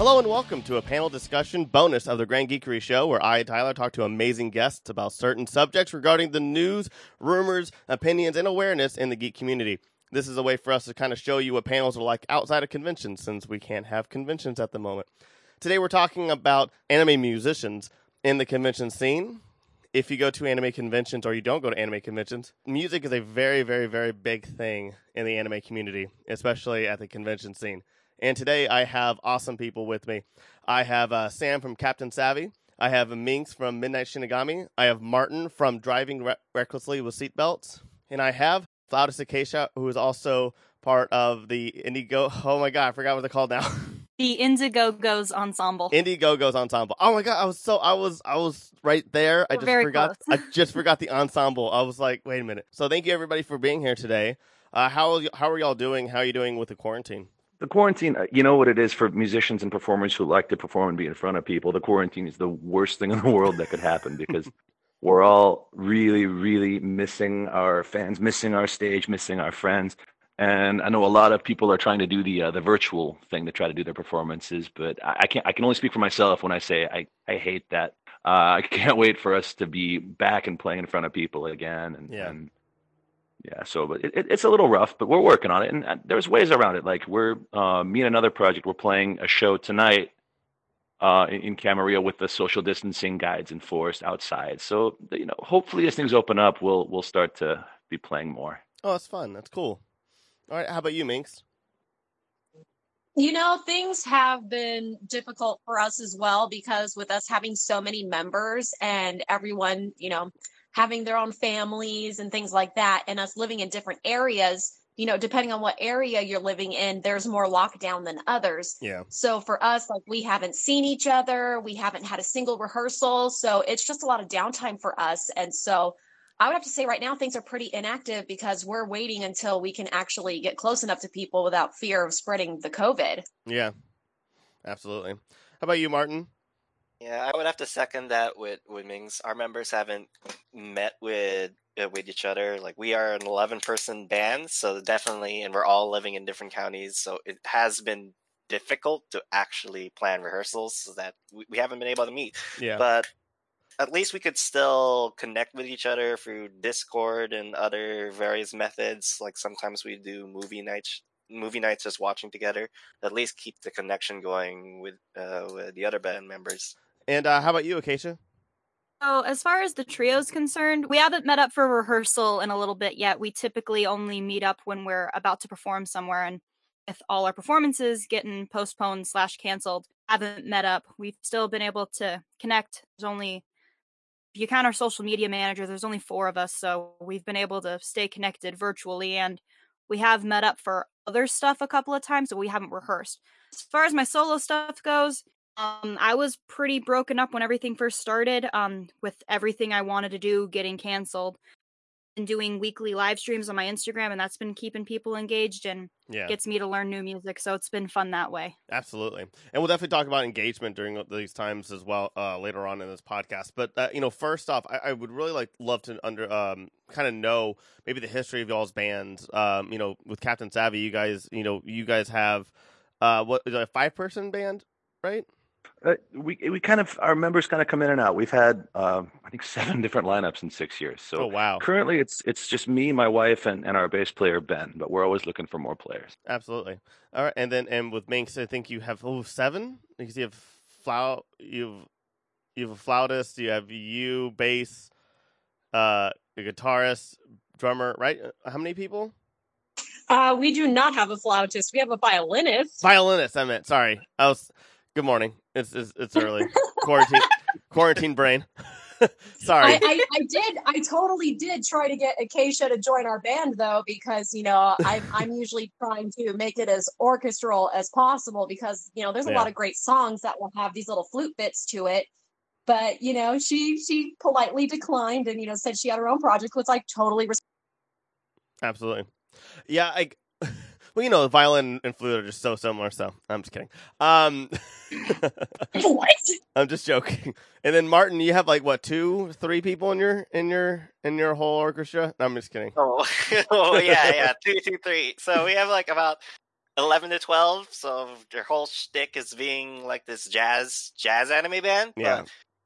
Hello and welcome to a panel discussion bonus of the Grand Geekery Show, where I, Tyler, talk to amazing guests about certain subjects regarding the news, rumors, opinions, and awareness in the geek community. This is a way for us to kind of show you what panels are like outside of conventions, since we can't have conventions at the moment. Today we're talking about anime musicians in the convention scene. If you go to anime conventions or you don't go to anime conventions, music is a very, very, very big thing in the anime community, especially at the convention scene. And today I have awesome people with me. I have Sam from Captain Savvy. I have Minx from Midnight Shinigami. I have Martin from Driving Recklessly with Seatbelts. And I have Flautist Acacia, who is also part of the I forgot what they're called now. The Indigo-Go's Ensemble. Indigo-Go's Ensemble. Oh my god, I was right there. I just forgot the ensemble. I was like, wait a minute. So thank you everybody for being here today. How are y'all doing? How are you doing with the quarantine? The quarantine, you know what it is for musicians and performers who like to perform and be in front of people. The quarantine is the worst thing in the world that could happen because we're all really, really missing our fans, missing our stage, missing our friends. And I know a lot of people are trying to do the virtual thing to try to do their performances, but I can only speak for myself when I say I hate that. I can't wait for us to be back and playing in front of people again. So it's a little rough, but we're working on it, and there's ways around it. Like me and another project, we're playing a show tonight in Camarillo with the social distancing guides enforced outside. So hopefully as things open up, we'll start to be playing more. Oh, that's fun. That's cool. All right, how about you, Minx? Things have been difficult for us as well because with us having so many members and everyone, having their own families and things like that, and us living in different areas, depending on what area you're living in, there's more lockdown than others. Yeah. So for us, we haven't seen each other. We haven't had a single rehearsal. So it's just a lot of downtime for us. And so I would have to say right now, things are pretty inactive because we're waiting until we can actually get close enough to people without fear of spreading the COVID. Yeah, absolutely. How about you, Martin? Yeah, I would have to second that with Mings. Our members haven't met with each other. We are an 11-person band, so definitely, and we're all living in different counties, so it has been difficult to actually plan rehearsals so that we haven't been able to meet. Yeah. But at least we could still connect with each other through Discord and other various methods. Sometimes we do movie nights just watching together. At least keep the connection going with the other band members. And how about you, Acacia? So as far as the trio's concerned, we haven't met up for rehearsal in a little bit yet. We typically only meet up when we're about to perform somewhere, and with all our performances getting postponed /canceled, haven't met up. We've still been able to connect. If you count our social media manager, there's only 4 of us, so we've been able to stay connected virtually, and we have met up for other stuff a couple of times, but we haven't rehearsed. As far as my solo stuff goes, I was pretty broken up when everything first started, with everything I wanted to do getting canceled, and doing weekly live streams on my Instagram, and that's been keeping people engaged and gets me to learn new music, so it's been fun that way. Absolutely. And we'll definitely talk about engagement during these times as well later on in this podcast. But, first off, I would really love to kind of know maybe the history of y'all's bands. With Captain Savvy, you guys have what is it, a 5-person band, right? We kind of, our members kind of come in and out. We've had, I think 7 different lineups in 6 years. So wow. Currently it's just me, my wife, and our bass player, Ben, but we're always looking for more players. Absolutely. All right. And with Minx, I think you have 7, because you have you have a flautist, you have bass, a guitarist, drummer, right? How many people? We do not have a flautist. We have a violinist. Violinist, I meant. Sorry. Good morning. It's early. Quarantine brain. Sorry. I totally did try to get Acacia to join our band though, because I'm usually trying to make it as orchestral as possible because there's a lot of great songs that will have these little flute bits to it. But she politely declined and said she had her own project, which I totally respect. Absolutely. Yeah. Well, the violin and flute are just so similar, so I'm just kidding. What? I'm just joking. And then Martin, you have 2-3 people in your whole orchestra? No, I'm just kidding. Oh yeah, 2-3. So we have about 11 to 12, so their whole shtick is being like this jazz anime band. Yeah.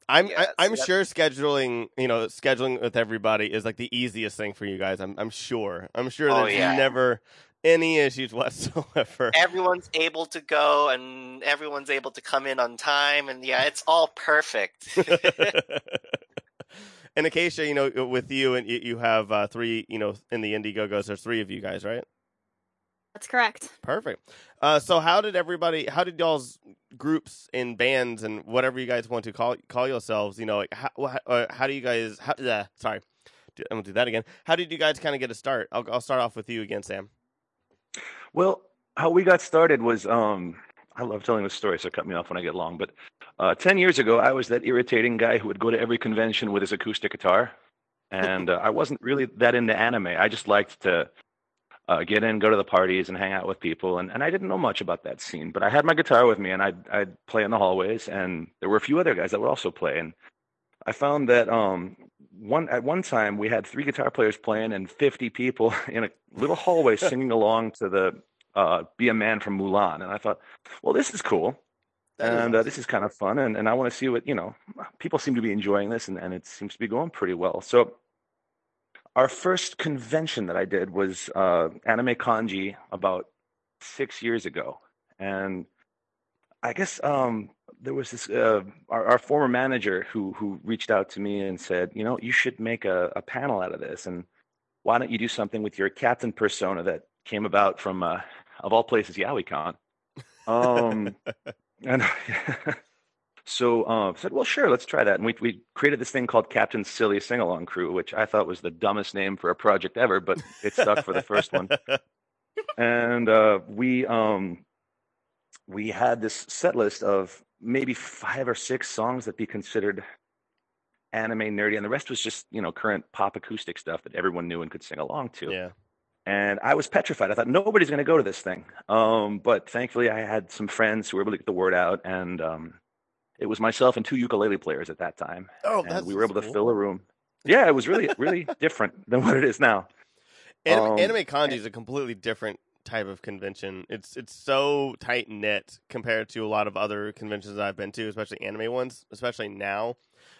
I'm sure scheduling, scheduling with everybody is like the easiest thing for you guys. I'm sure. I'm sure that you never any issues whatsoever. Everyone's able to go and everyone's able to come in on time, and yeah, it's all perfect. And Acacia, with you, and you have three, in the Indiegogo's, there's three of you guys, right? That's correct. Perfect. So how did y'all's groups and bands and whatever you guys want to call yourselves, how did you guys kind of get a start? I'll start off with you again, Sam. Well, how we got started was, I love telling this story, so cut me off when I get long, but 10 years ago, I was that irritating guy who would go to every convention with his acoustic guitar, and I wasn't really that into anime. I just liked to get in, go to the parties, and hang out with people, and I didn't know much about that scene, but I had my guitar with me, and I'd play in the hallways, and there were a few other guys that would also play, and I found that at one time, we had three guitar players playing and 50 people in a little hallway singing along to the Be a Man from Mulan. And I thought, well, this is cool. And this is kind of fun. And I want to see what, people seem to be enjoying this. And it seems to be going pretty well. So our first convention that I did was Anime Conji about 6 years ago. And I guess there was this our former manager who reached out to me and said, you should make a panel out of this, and why don't you do something with your captain persona that came about from of all places, YowieCon. And so I said, well, sure, let's try that, and we created this thing called Captain Silly Sing-Along Crew, which I thought was the dumbest name for a project ever, but it stuck for the first one, and we had this set list of maybe 5 or 6 songs that be considered anime nerdy. And the rest was just, current pop acoustic stuff that everyone knew and could sing along to. Yeah. And I was petrified. I thought nobody's going to go to this thing. But thankfully I had some friends who were able to get the word out. And it was myself and 2 ukulele players at that time. Oh, and that's we were able to fill a room. Yeah, it was really, really different than what it is now. Anime Conji is a completely different type of convention. It's so tight knit compared to a lot of other conventions that I've been to, especially anime ones, especially now,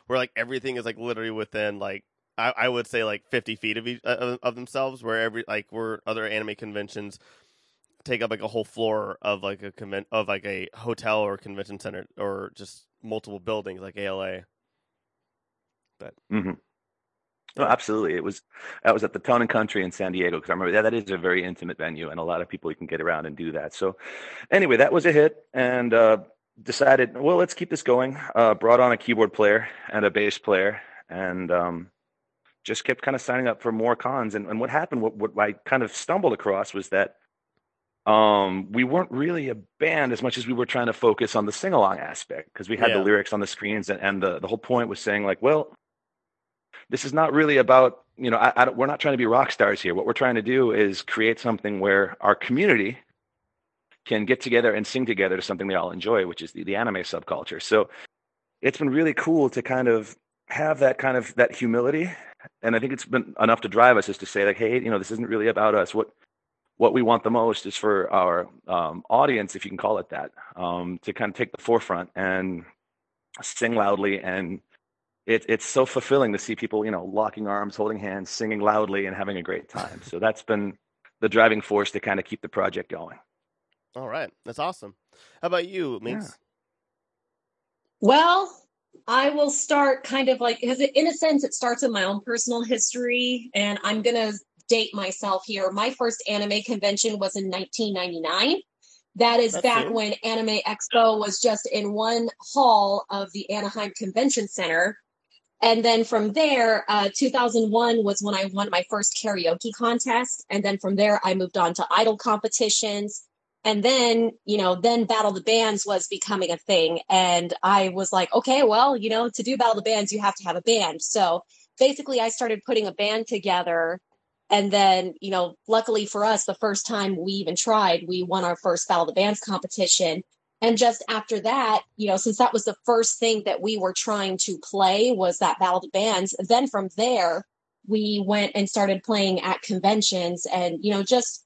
where like everything is like literally within like I would say like 50 feet of themselves, where where other anime conventions take up like a whole floor of like a hotel or convention center or just multiple buildings like ALA. But mm-hmm. No, absolutely. I was at the Town and Country in San Diego, because I remember that is a very intimate venue and a lot of people you can get around and do that. So anyway, that was a hit, and decided, well, let's keep this going. Brought on a keyboard player and a bass player, and just kept kind of signing up for more cons. And what happened, what I kind of stumbled across was that we weren't really a band as much as we were trying to focus on the sing-along aspect, because we had the lyrics on the screens, and the whole point was saying like, well, this is not really about, we're not trying to be rock stars here. What we're trying to do is create something where our community can get together and sing together to something they all enjoy, which is the anime subculture. So it's been really cool to kind of have that humility. And I think it's been enough to drive us, is to say like, hey, this isn't really about us. What we want the most is for our audience, if you can call it that, to kind of take the forefront and sing loudly, and It's so fulfilling to see people, locking arms, holding hands, singing loudly, and having a great time. So that's been the driving force to kind of keep the project going. All right. That's awesome. How about you, Minx? Yeah. Well, I will start kind of like, because in a sense, it starts with my own personal history, and I'm going to date myself here. My first anime convention was in 1999. That is back when Anime Expo was just in one hall of the Anaheim Convention Center. And then from there, 2001 was when I won my first karaoke contest. And then from there, I moved on to idol competitions. And then, then Battle of the Bands was becoming a thing. And I was like, okay, well, to do Battle of the Bands, you have to have a band. So basically, I started putting a band together. And then, luckily for us, the first time we even tried, we won our first Battle of the Bands competition. And just after that, since that was the first thing that we were trying to play was that Battle of the Bands, then from there, we went and started playing at conventions and, just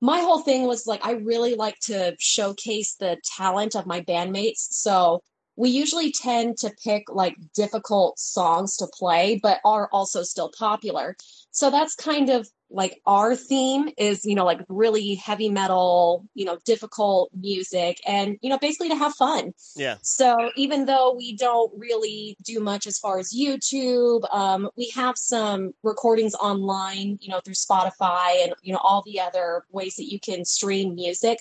my whole thing was like, I really like to showcase the talent of my bandmates. So we usually tend to pick like difficult songs to play, but are also still popular. So that's kind of like our theme is, you know, like really heavy metal, you know, difficult music and, you know, basically to have fun. Yeah. So even though we don't really do much as far as YouTube, we have some recordings online, you know, through Spotify and, you know, all the other ways that you can stream music.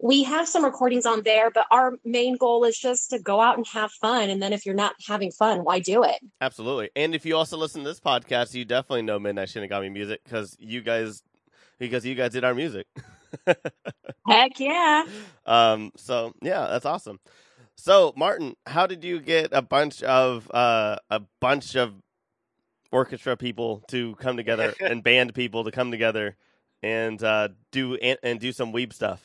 We have some recordings on there, but our main goal is just to go out and have fun. And then if you're not having fun, why do it? Absolutely. And if you also listen to this podcast, you definitely know Midnight Shinigami music because you guys did our music. Heck yeah. So, yeah, that's awesome. So, Martin, how did you get a bunch of orchestra people to come together and band people to come together and do some weeb stuff?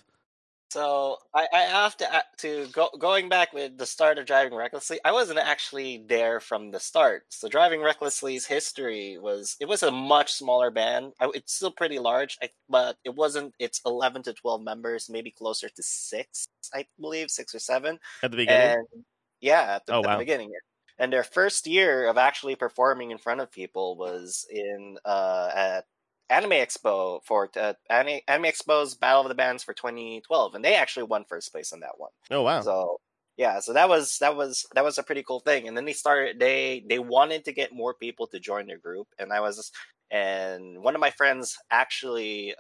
So I have to going back with the start of Driving Recklessly. I wasn't actually there from the start. So Driving Recklessly's history was a much smaller band. It's still pretty large, but it wasn't. It's 11 to 12 members, maybe closer to 6, I believe, 6 or 7 at the beginning. And, yeah, at the beginning. And their first year of actually performing in front of people was in at Anime Expo for Anime Expo's Battle of the Bands for 2012, and they actually won first place on that one. Oh wow! So yeah, so that was a pretty cool thing. And then they started. They wanted to get more people to join their group, and one of my friends actually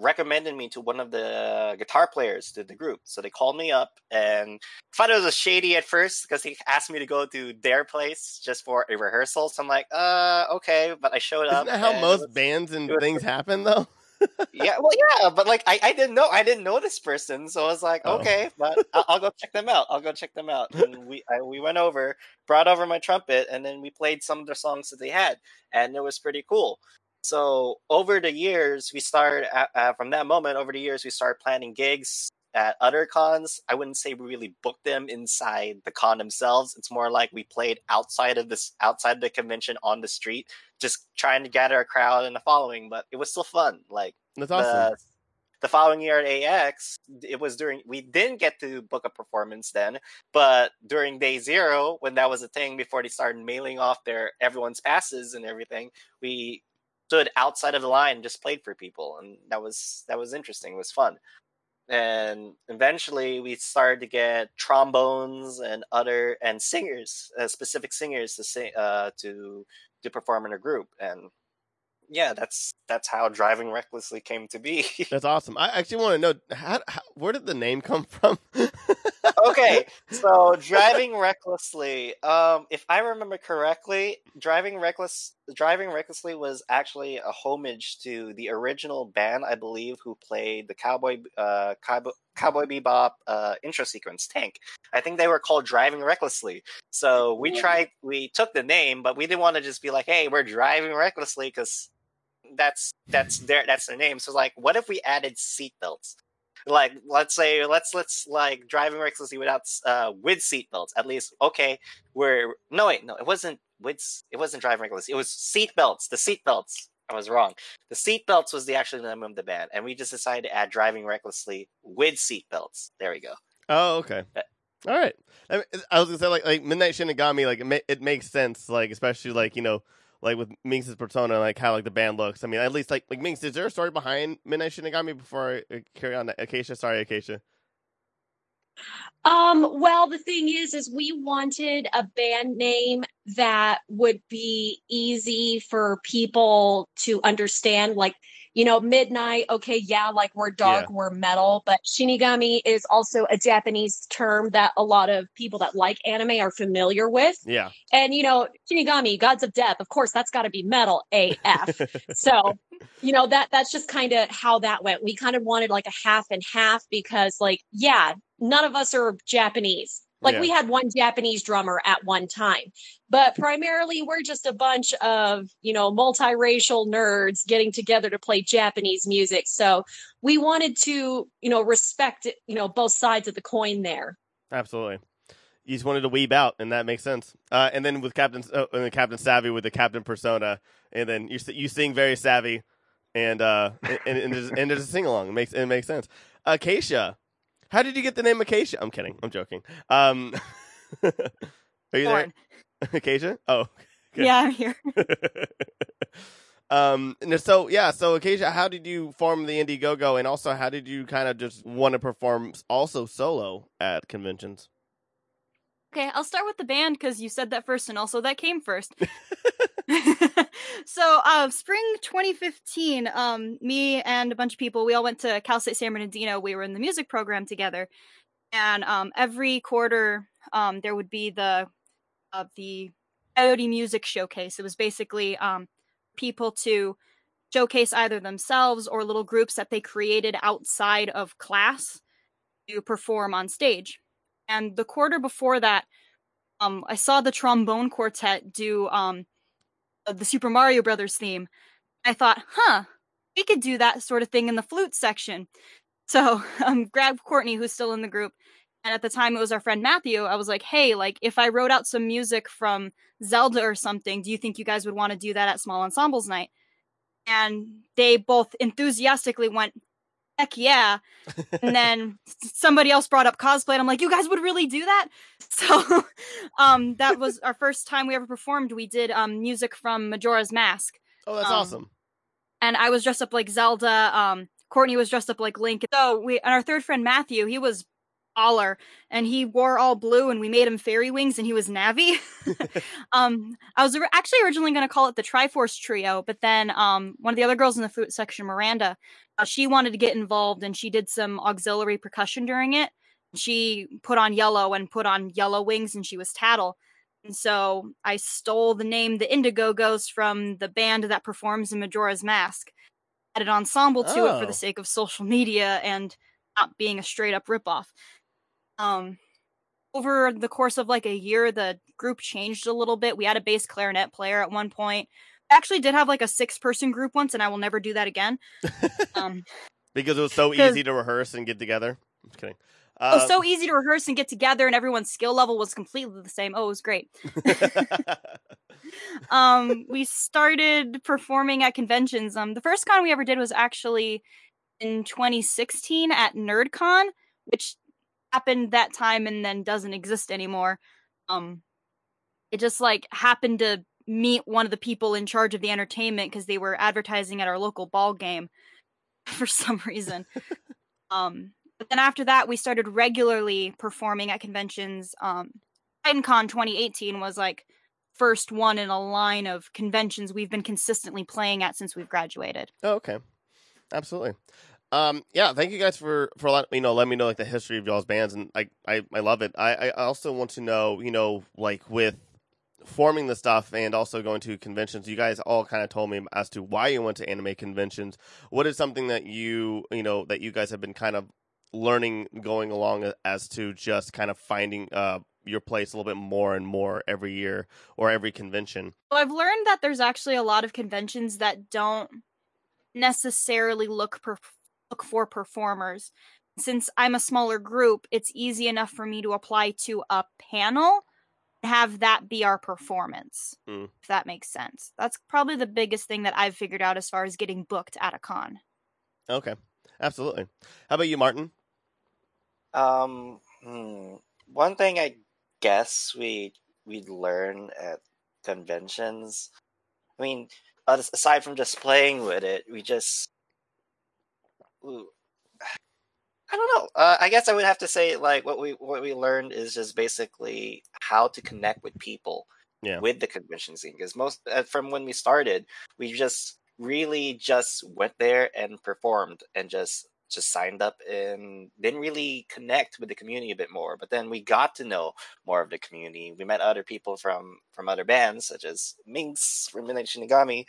recommended me to one of the guitar players to the group. So they called me up and thought it was shady at first because he asked me to go to their place just for a rehearsal. So I'm like, okay. But I showed up. Isn't that how most bands and things happen though? Yeah. Well, yeah. But like, I didn't know. I didn't know this person. So I was like, okay, but I'll go check them out. And we went over, brought over my trumpet, and then we played some of the songs that they had. And it was pretty cool. So over the years, we started from that moment. Over the years, we started planning gigs at other cons. I wouldn't say we really booked them inside the con themselves. It's more like we played outside the convention on the street, just trying to gather a crowd and a following. But it was still fun. Like that's awesome. The following year at AX, it was we didn't get to book a performance then, but during day zero, when that was a thing, before they started mailing off everyone's passes and everything, we stood outside of the line and just played for people, and that was interesting. It was fun. And eventually we started to get trombones and singers, specific singers to sing, to perform in a group. And yeah, that's how Driving Recklessly came to be. That's awesome. I actually want to know where did the name come from? Okay, so Driving Recklessly. If I remember correctly, Driving Recklessly was actually a homage to the original band, I believe, who played the Cowboy Bebop intro sequence, Tank. I think they were called Driving Recklessly. So we took the name, but we didn't want to just be like, hey, we're Driving Recklessly, because that's their name. So like, what if we added seatbelts? Like, let's say, let's like Driving Recklessly with seatbelts, at least. Okay, it wasn't Driving Recklessly. It was seatbelts. The seatbelts. I was wrong. The seatbelts was the actual name of the band, and we just decided to add Driving Recklessly with seatbelts. There we go. Oh, okay. All right. I was gonna say like Midnight Shinigami, like it makes sense, like especially like you know. Like with Minx's persona, like how like the band looks. I mean, at least like Minx, is there a story behind Midnight Shinigami before I carry on? Acacia, sorry, Acacia. Well, the thing is we wanted a band name that would be easy for people to understand. Like, you know, Midnight. Okay, yeah, like we're dark, we're metal, but Shinigami is also a Japanese term that a lot of people that like anime are familiar with. Yeah, and you know, Shinigami, gods of death. Of course, that's got to be metal AF. So, you know, that's just kind of how that went. We kind of wanted like a half and half because, like, yeah, none of us are Japanese. Like we had one Japanese drummer at one time, but primarily we're just a bunch of, you know, multiracial nerds getting together to play Japanese music. So we wanted to, you know, respect, you know, both sides of the coin there. Absolutely. you just wanted to weeb out, and that makes sense. And then with Captain Savvy with the Captain persona, and then you sing very savvy, and there's a sing along. It makes sense. Acacia, how did you get the name Acacia? I'm kidding. I'm joking. Are you there, Acacia? Oh, okay. Yeah, I'm here. So Acacia, how did you form the Indiegogo, and also how did you kind of just want to perform also solo at conventions? Okay, I'll start with the band because you said that first, and also that came first. So, spring 2015, me and a bunch of people, we all went to Cal State San Bernardino. We were in the music program together, and every quarter there would be the Coyote Music Showcase. It was basically people to showcase either themselves or little groups that they created outside of class to perform on stage. And the quarter before that, I saw the trombone quartet do the Super Mario Brothers theme. I thought, we could do that sort of thing in the flute section. So grabbed Courtney, who's still in the group. And at the time, it was our friend Matthew. I was like, hey, like if I wrote out some music from Zelda or something, do you think you guys would want to do that at Small Ensembles Night? And they both enthusiastically went, heck yeah. And then somebody else brought up cosplay, and I'm like, you guys would really do that? So that was our first time we ever performed. We did music from Majora's Mask. Oh, that's awesome. And I was dressed up like Zelda. Courtney was dressed up like Link. So our third friend, Matthew, he was baller, and he wore all blue, and we made him fairy wings, and he was Navi. I was actually originally going to call it the Triforce Trio, but then one of the other girls in the flute section, Miranda, she wanted to get involved, and she did some auxiliary percussion during it. She put on yellow and put on yellow wings, and she was Tattle. And so I stole the name the Indigo-Go's from the band that performs in Majora's Mask, added ensemble to it for the sake of social media and not being a straight-up ripoff. Over the course of like a year, the group changed a little bit. We had a bass clarinet player at one point. I actually did have like a 6-person group once, and I will never do that again. Because it was so easy to rehearse and get together. I'm just kidding. It was so easy to rehearse and get together, and everyone's skill level was completely the same. Oh, it was great. We started performing at conventions. The first con we ever did was actually in 2016 at NerdCon, which happened that time and then doesn't exist anymore. It just like happened to meet one of the people in charge of the entertainment because they were advertising at our local ball game for some reason. But then after that, we started regularly performing at conventions. TitanCon 2018 was like first one in a line of conventions we've been consistently playing at since we've graduated. Oh, okay, absolutely. Yeah, thank you guys for let me know like the history of y'all's bands, and I love it. I also want to know, like with forming the stuff and also going to conventions, you guys all kind of told me as to why you went to anime conventions. What is something that you you guys have been kind of learning going along as to just kind of finding your place a little bit more and more every year or every convention? Well, I've learned that there's actually a lot of conventions that don't necessarily look for performers. Since I'm a smaller group, it's easy enough for me to apply to a panel and have that be our performance, if that makes sense. That's probably the biggest thing that I've figured out as far as getting booked at a con. Okay, absolutely. How about you, Martin? One thing I guess we'd learn at conventions, I mean, aside from just playing with it, we just... I don't know. I guess I would have to say like what we learned is just basically how to connect with people with the convention scene. Because most from when we started, we just really just went there and performed and just signed up and didn't really connect with the community a bit more. But then we got to know more of the community. We met other people from other bands such as Minx from Midnight Shinigami.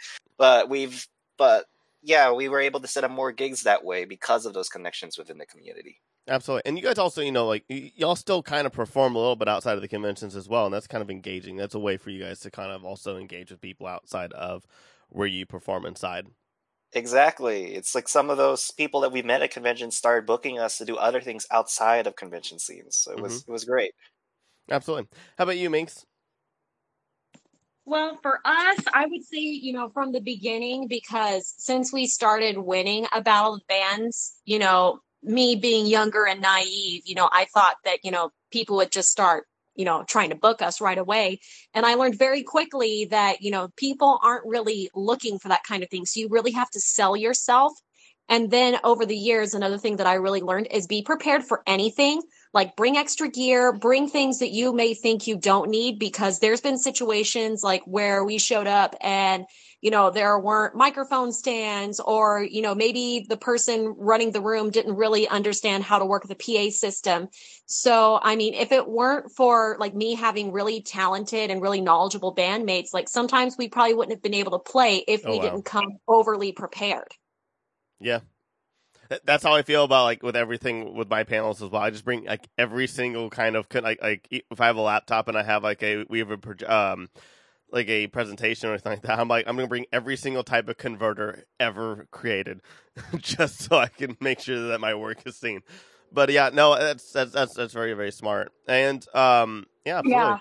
Yeah, we were able to set up more gigs that way because of those connections within the community. Absolutely. And you guys also, like, y'all still kind of perform a little bit outside of the conventions as well, and that's kind of engaging. That's a way for you guys to kind of also engage with people outside of where you perform inside. Exactly. It's like some of those people that we met at conventions started booking us to do other things outside of convention scenes. So it was great. Absolutely. How about you, Minx? Well, for us, I would say, you know, from the beginning, because since we started winning a Battle of the Bands, you know, me being younger and naive, you know, I thought that, you know, people would just start, you know, trying to book us right away. And I learned very quickly that, you know, people aren't really looking for that kind of thing. So you really have to sell yourself. And then over the years, another thing that I really learned is be prepared for anything. Like bring extra gear, bring things that you may think you don't need, because there's been situations like where we showed up and, you know, there weren't microphone stands, or, you know, maybe the person running the room didn't really understand how to work the PA system. So, I mean, if it weren't for like me having really talented and really knowledgeable bandmates, like sometimes we probably wouldn't have been able to play if we didn't come overly prepared. Yeah. That's how I feel about, like, with everything with my panels as well. I just bring, like, every single kind of, like if I have a laptop and I have, like, a presentation or anything like that, I'm like, I'm going to bring every single type of converter ever created just so I can make sure that my work is seen. But, yeah, no, that's very, very smart. And, yeah, absolutely. Yeah.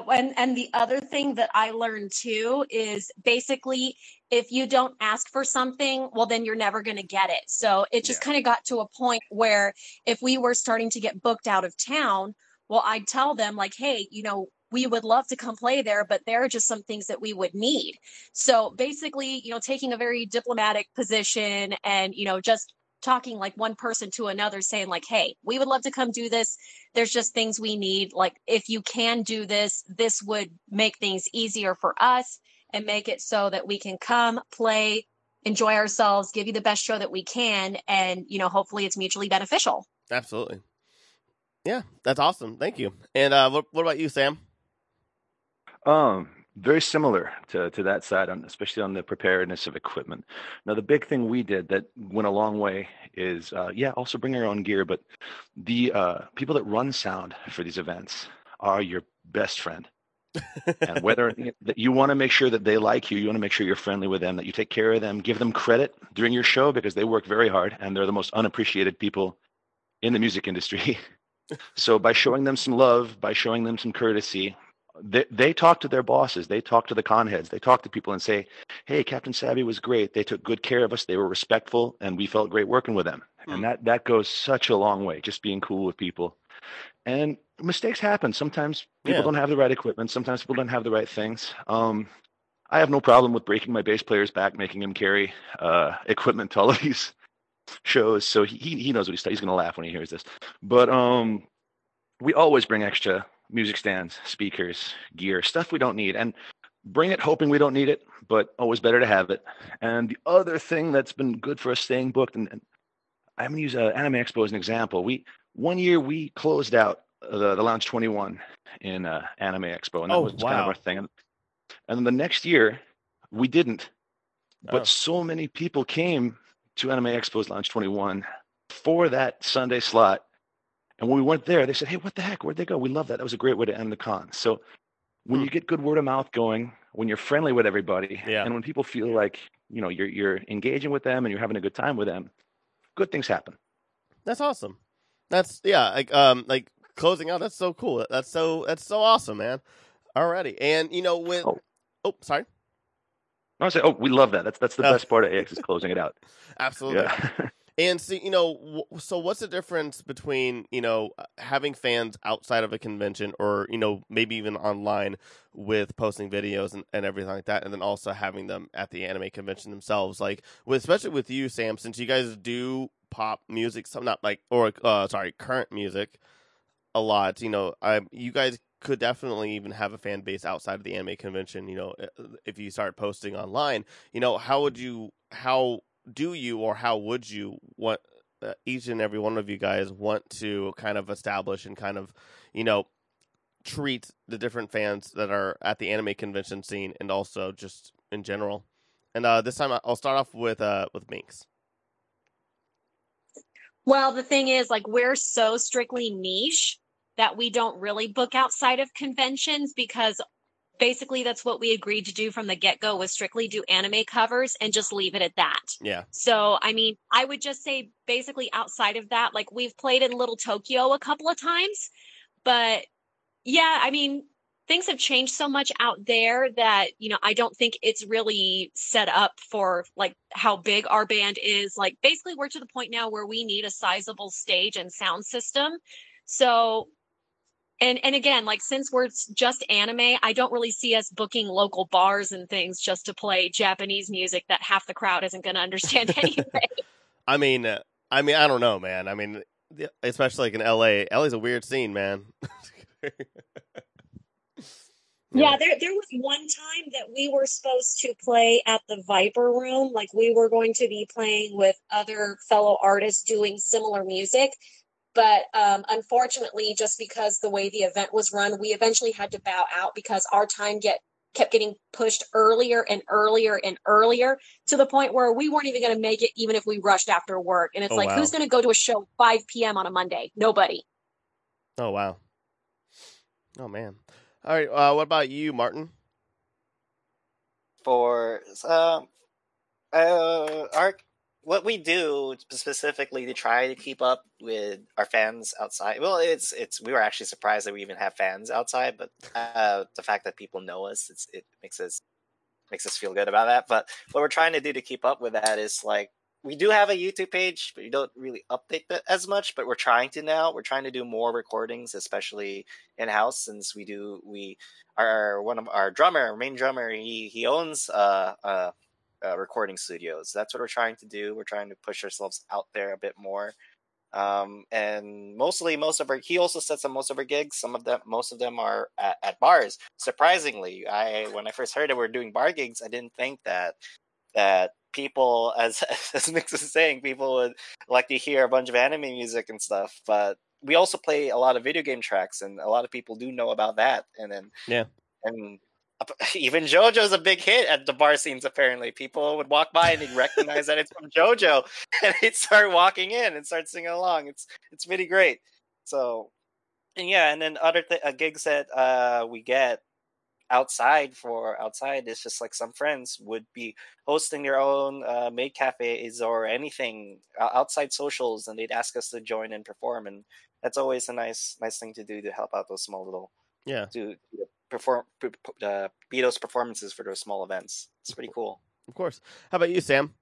And the other thing that I learned, too, is basically if you don't ask for something, well, then you're never going to get it. So it just kind of got to a point where if we were starting to get booked out of town, well, I'd tell them like, hey, you know, we would love to come play there, but there are just some things that we would need. So basically, you know, taking a very diplomatic position and, you know, just talking like one person to another, saying like, hey, we would love to come do this. There's just things we need. Like, if you can do this, this would make things easier for us and make it so that we can come play, enjoy ourselves, give you the best show that we can. And, you know, hopefully it's mutually beneficial. Absolutely. Yeah, that's awesome. Thank you. And what about you, Sam? Very similar to that side, especially on the preparedness of equipment. Now, the big thing we did that went a long way is, also bring your own gear. But the people that run sound for these events are your best friend. And whether that you want to make sure that they like you, you want to make sure you're friendly with them, that you take care of them, give them credit during your show because they work very hard and they're the most unappreciated people in the music industry. So by showing them some love, by showing them some courtesy, they talk to their bosses, they talk to the con heads, they talk to people and say, hey, Captain Savvy was great. They took good care of us. They were respectful and we felt great working with them. And that goes such a long way, just being cool with people. And mistakes happen. Sometimes people don't have the right equipment. Sometimes people don't have the right things. I have no problem with breaking my bass player's back, making him carry equipment to all of these shows. So he knows what he's going to laugh when he hears this. But we always bring extra music stands, speakers, gear, stuff we don't need. And bring it hoping we don't need it, but always better to have it. And the other thing that's been good for us staying booked, and I'm going to use Anime Expo as an example. One year we closed out the Lounge 21 in Anime Expo, and that was kind of our thing. And then the next year, we didn't. But so many people came to Anime Expo's Lounge 21 for that Sunday slot. And when we went there, they said, hey, what the heck? Where'd they go? We love that. That was a great way to end the con. So when you get good word of mouth going, when you're friendly with everybody, and when people feel like, you know, you're engaging with them and you're having a good time with them, good things happen. That's awesome. That's like closing out. That's so cool. That's so awesome, man. Alrighty, and you know when. Oh, sorry. I was saying, we love that. That's the best part of AX is closing it out. Absolutely. Yeah. And see, you know, so what's the difference between, you know, having fans outside of a convention or, you know, maybe even online with posting videos and everything like that, and then also having them at the anime convention themselves? Like, especially with you, Sam, since you guys do pop music, current music a lot, you know, you guys could definitely even have a fan base outside of the anime convention, you know, if you start posting online. You know, how would you want each and every one of you guys want to kind of establish and kind of, you know, treat the different fans that are at the anime convention scene and also just in general? And this time I'll start off with Minx. Well, the thing is, like, we're so strictly niche that we don't really book outside of conventions because basically that's what we agreed to do from the get-go, was strictly do anime covers and just leave it at that. Yeah. So, I mean, I would just say basically outside of that, like, we've played in Little Tokyo a couple of times, But yeah, I mean, things have changed so much out there that, you know, I don't think it's really set up for like how big our band is. Like basically we're to the point now where we need a sizable stage and sound system. So, and again, like since we're just anime, I don't really see us booking local bars and things just to play Japanese music that half the crowd isn't going to understand anyway. I mean, I don't know, man. I mean, especially like in LA. LA's a weird scene, man. Yeah, there was one time that we were supposed to play at the Viper Room. Like we were going to be playing with other fellow artists doing similar music. But unfortunately, just because the way the event was run, we eventually had to bow out because our time kept getting pushed earlier and earlier and earlier to the point where we weren't even going to make it, even if we rushed after work. And it's who's going to go to a show 5 p.m. on a Monday? Nobody. Oh, wow. Oh, man. All right. What about you, Martin? For what we do specifically to try to keep up with our fans outside. Well, we were actually surprised that we even have fans outside, but the fact that people know us, it makes us feel good about that. But what we're trying to do to keep up with that is like we do have a YouTube page, but we don't really update that as much. But we're trying to now. We're trying to do more recordings, especially in house, since we do. Our main drummer, he owns recording studios. That's what we're trying to do. We're trying to push ourselves out there a bit more. And he also sets up most of our gigs. Most of them are at bars. Surprisingly, when I first heard that we were doing bar gigs, I didn't think that people, as Nick was saying, people would like to hear a bunch of anime music and stuff. But we also play a lot of video game tracks, and a lot of people do know about that. And then even JoJo's a big hit at the bar scenes, apparently. People would walk by and they'd recognize that it's from JoJo, and they'd start walking in and start singing along. It's really great. So, and then other gigs that we get outside is just like some friends would be hosting their own maid cafes or anything outside socials, and they'd ask us to join and perform, and that's always a nice thing to do to help out those small little be those performances for those small events. It's pretty cool. Of course. How about you, Sam?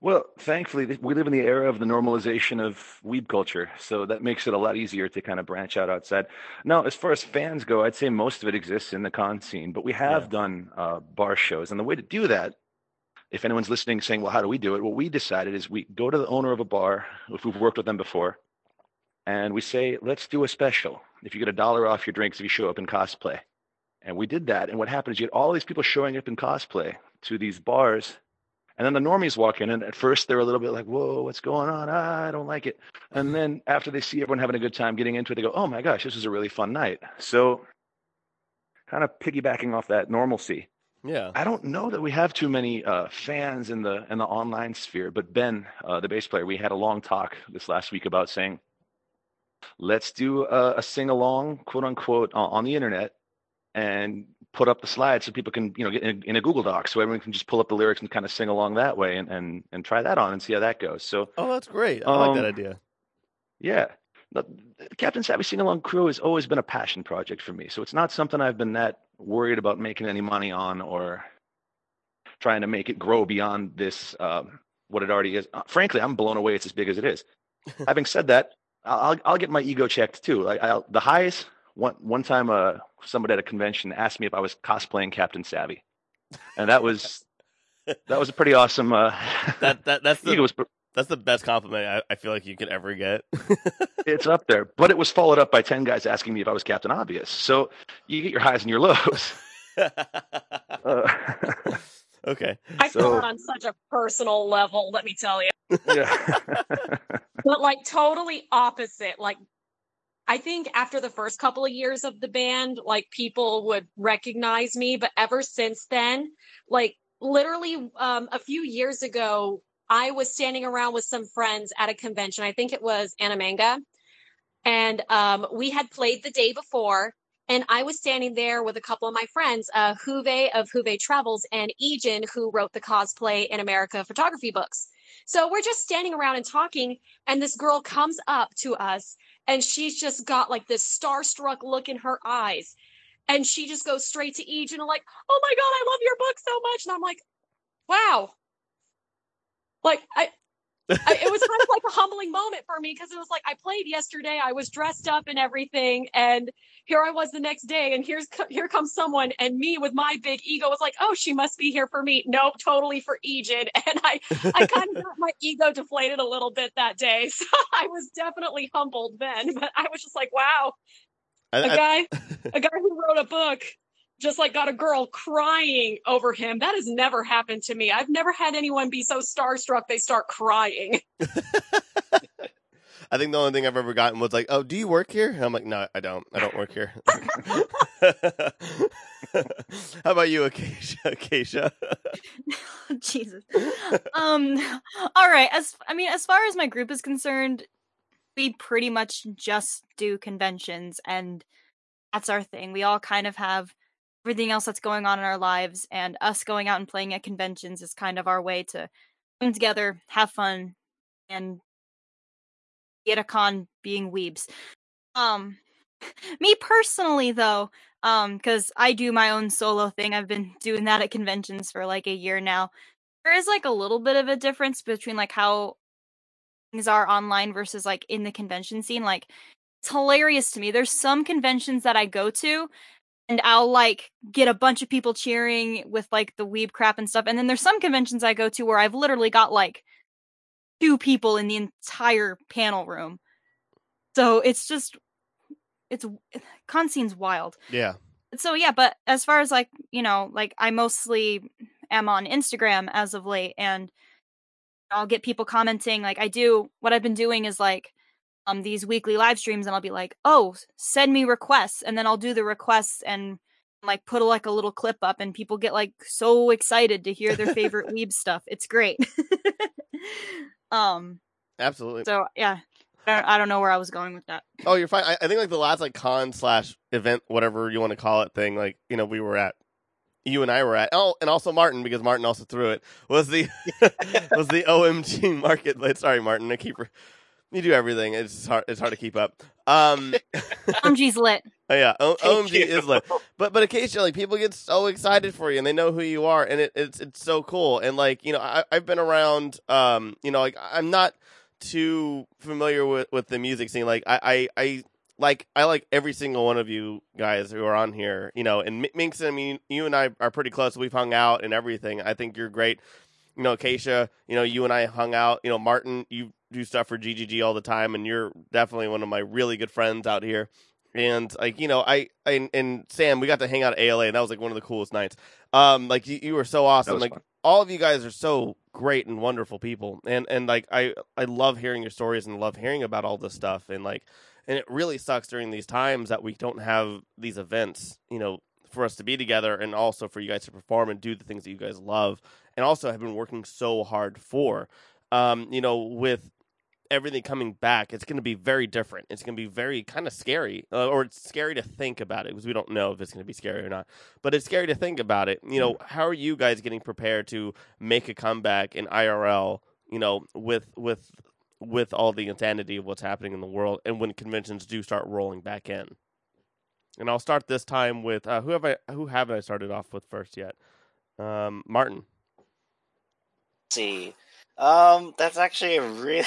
Well, thankfully, we live in the era of the normalization of weeb culture, so that makes it a lot easier to kind of branch out outside. Now, as far as fans go, I'd say most of it exists in the con scene, but we have done bar shows, and the way to do that, if anyone's listening saying, well, how do we do it? What we decided is we go to the owner of a bar, if we've worked with them before, and we say, let's do a special. If you get $1 off your drinks if you show up in cosplay. And we did that. And what happened is you had all these people showing up in cosplay to these bars. And then the normies walk in. And at first, they're a little bit like, whoa, what's going on? Ah, I don't like it. And then after they see everyone having a good time getting into it, they go, oh, my gosh, this is a really fun night. So kind of piggybacking off that normalcy. Yeah, I don't know that we have too many fans in the online sphere. But Ben, the bass player, we had a long talk this last week about saying, let's do a sing-along, quote-unquote, on the internet and put up the slides so people can, get in a Google Doc so everyone can just pull up the lyrics and kind of sing along that way and try that on and see how that goes. So, oh, that's great. I like that idea. Yeah. Captain Savvy Sing-Along Crew has always been a passion project for me, so it's not something I've been that worried about making any money on or trying to make it grow beyond this, what it already is. Frankly, I'm blown away it's as big as it is. Having said that, I'll get my ego checked too. The highest one time, somebody at a convention asked me if I was cosplaying Captain Savvy, and that was a pretty awesome. That's the best compliment I feel like you could ever get. It's up there, but it was followed up by 10 guys asking me if I was Captain Obvious. So you get your highs and your lows. Okay. I feel it on such a personal level, let me tell you. Yeah. But like totally opposite. Like I think after the first couple of years of the band, like people would recognize me, but ever since then, like literally a few years ago, I was standing around with some friends at a convention. I think it was Anamanga. And we had played the day before. And I was standing there with a couple of my friends, Huve of Huve Travels and Ejin, who wrote the Cosplay in America photography books. So we're just standing around and talking, and this girl comes up to us, and she's just got like this starstruck look in her eyes. And she just goes straight to Ej, and I'm like, oh my God, I love your book so much. And I'm like, wow. Like, it was kind of like a humbling moment for me, because it was like, I played yesterday, I was dressed up and everything, and here I was the next day, and here comes someone, and me with my big ego was like, oh, she must be here for me. Nope, totally for Ejid. And I kind of got my ego deflated a little bit that day, so I was definitely humbled then, but I was just like, wow, a guy who wrote a book just like got a girl crying over him. That has never happened to me. I've never had anyone be so starstruck they start crying. I think the only thing I've ever gotten was like, oh, do you work here? And I'm like, no, I don't work here. How about you, Acacia? Jesus. All right. As far as my group is concerned, we pretty much just do conventions, and that's our thing. We all kind of have everything else that's going on in our lives, and us going out and playing at conventions is kind of our way to come together, have fun, and get a con being weebs. Me personally, though, because I do my own solo thing, I've been doing that at conventions for like a year now. There is like a little bit of a difference between like how things are online versus like in the convention scene. Like, it's hilarious to me. There's some conventions that I go to, and I'll like get a bunch of people cheering with like the weeb crap and stuff. And then there's some conventions I go to where I've literally got like two people in the entire panel room. So it's con scene's wild. Yeah. So yeah, but as far as like, you know, like I mostly am on Instagram as of late, and I'll get people commenting. Like, I do, what I've been doing is like, these weekly live streams, and I'll be like, oh, send me requests, and then I'll do the requests and like put like a little clip up, and people get like so excited to hear their favorite weeb stuff. It's great. Absolutely. So yeah, I don't know where I was going with that. Oh, you're fine. I think like the last like con slash event, whatever you want to call it, thing, like, you know, we were at, you and I were at, oh, and also Martin, because Martin also threw it, was the OMG Marketplace. Sorry, Martin, I keep. You do everything. It's hard to keep up. OMG's lit. Oh yeah, OMG is lit. But occasionally, like, people get so excited for you, and they know who you are, and it's so cool. And like, you know, I've been around. You know, like, I'm not too familiar with the music scene. Like I like every single one of you guys who are on here. You know, and Minxon, I mean, you and I are pretty close. We've hung out and everything. I think you're great. You know, Acacia, you know, you and I hung out. You know, Martin, you do stuff for GGG all the time, and you're definitely one of my really good friends out here. And like, you know, I and Sam, we got to hang out at ALA, and that was like one of the coolest nights. Like you were so awesome. Like fun. All of you guys are so great and wonderful people, and like I love hearing your stories and love hearing about all this stuff. And like, and it really sucks during these times that we don't have these events, you know, for us to be together, and also for you guys to perform and do the things that you guys love, and also have been working so hard for. You know, with everything coming back, it's going to be very different. It's going to be very kind of scary, or it's scary to think about it, because we don't know if it's going to be scary or not, but it's scary to think about it. You know, how are you guys getting prepared to make a comeback in IRL, you know, with all the insanity of what's happening in the world, and when conventions do start rolling back in? And I'll start this time with who haven't I started off with first yet? Martin. Let's see. That's actually a really,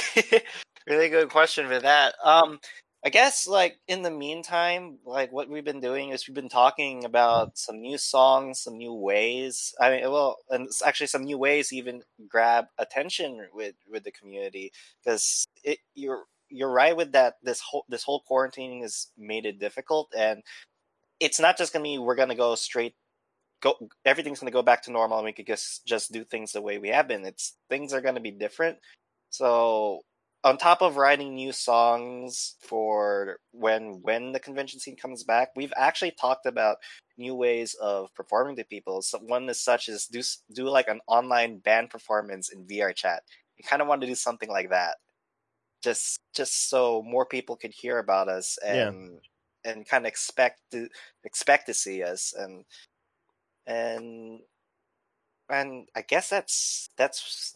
really good question for that. I guess, like, in the meantime, like, what we've been doing is we've been talking about some new songs, some new ways. I mean, well, and actually some new ways to even grab attention with the community, because you're right with that. This whole quarantining has made it difficult, and it's not just gonna be we're gonna go straight. Everything's going to go back to normal, and we could just do things the way we have been. Things are going to be different. So on top of writing new songs for when the convention scene comes back, we've actually talked about new ways of performing to people. So one is such as do like an online band performance in VR chat. We kind of want to do something like that, just so more people could hear about us and kind of expect to see us. And I guess that's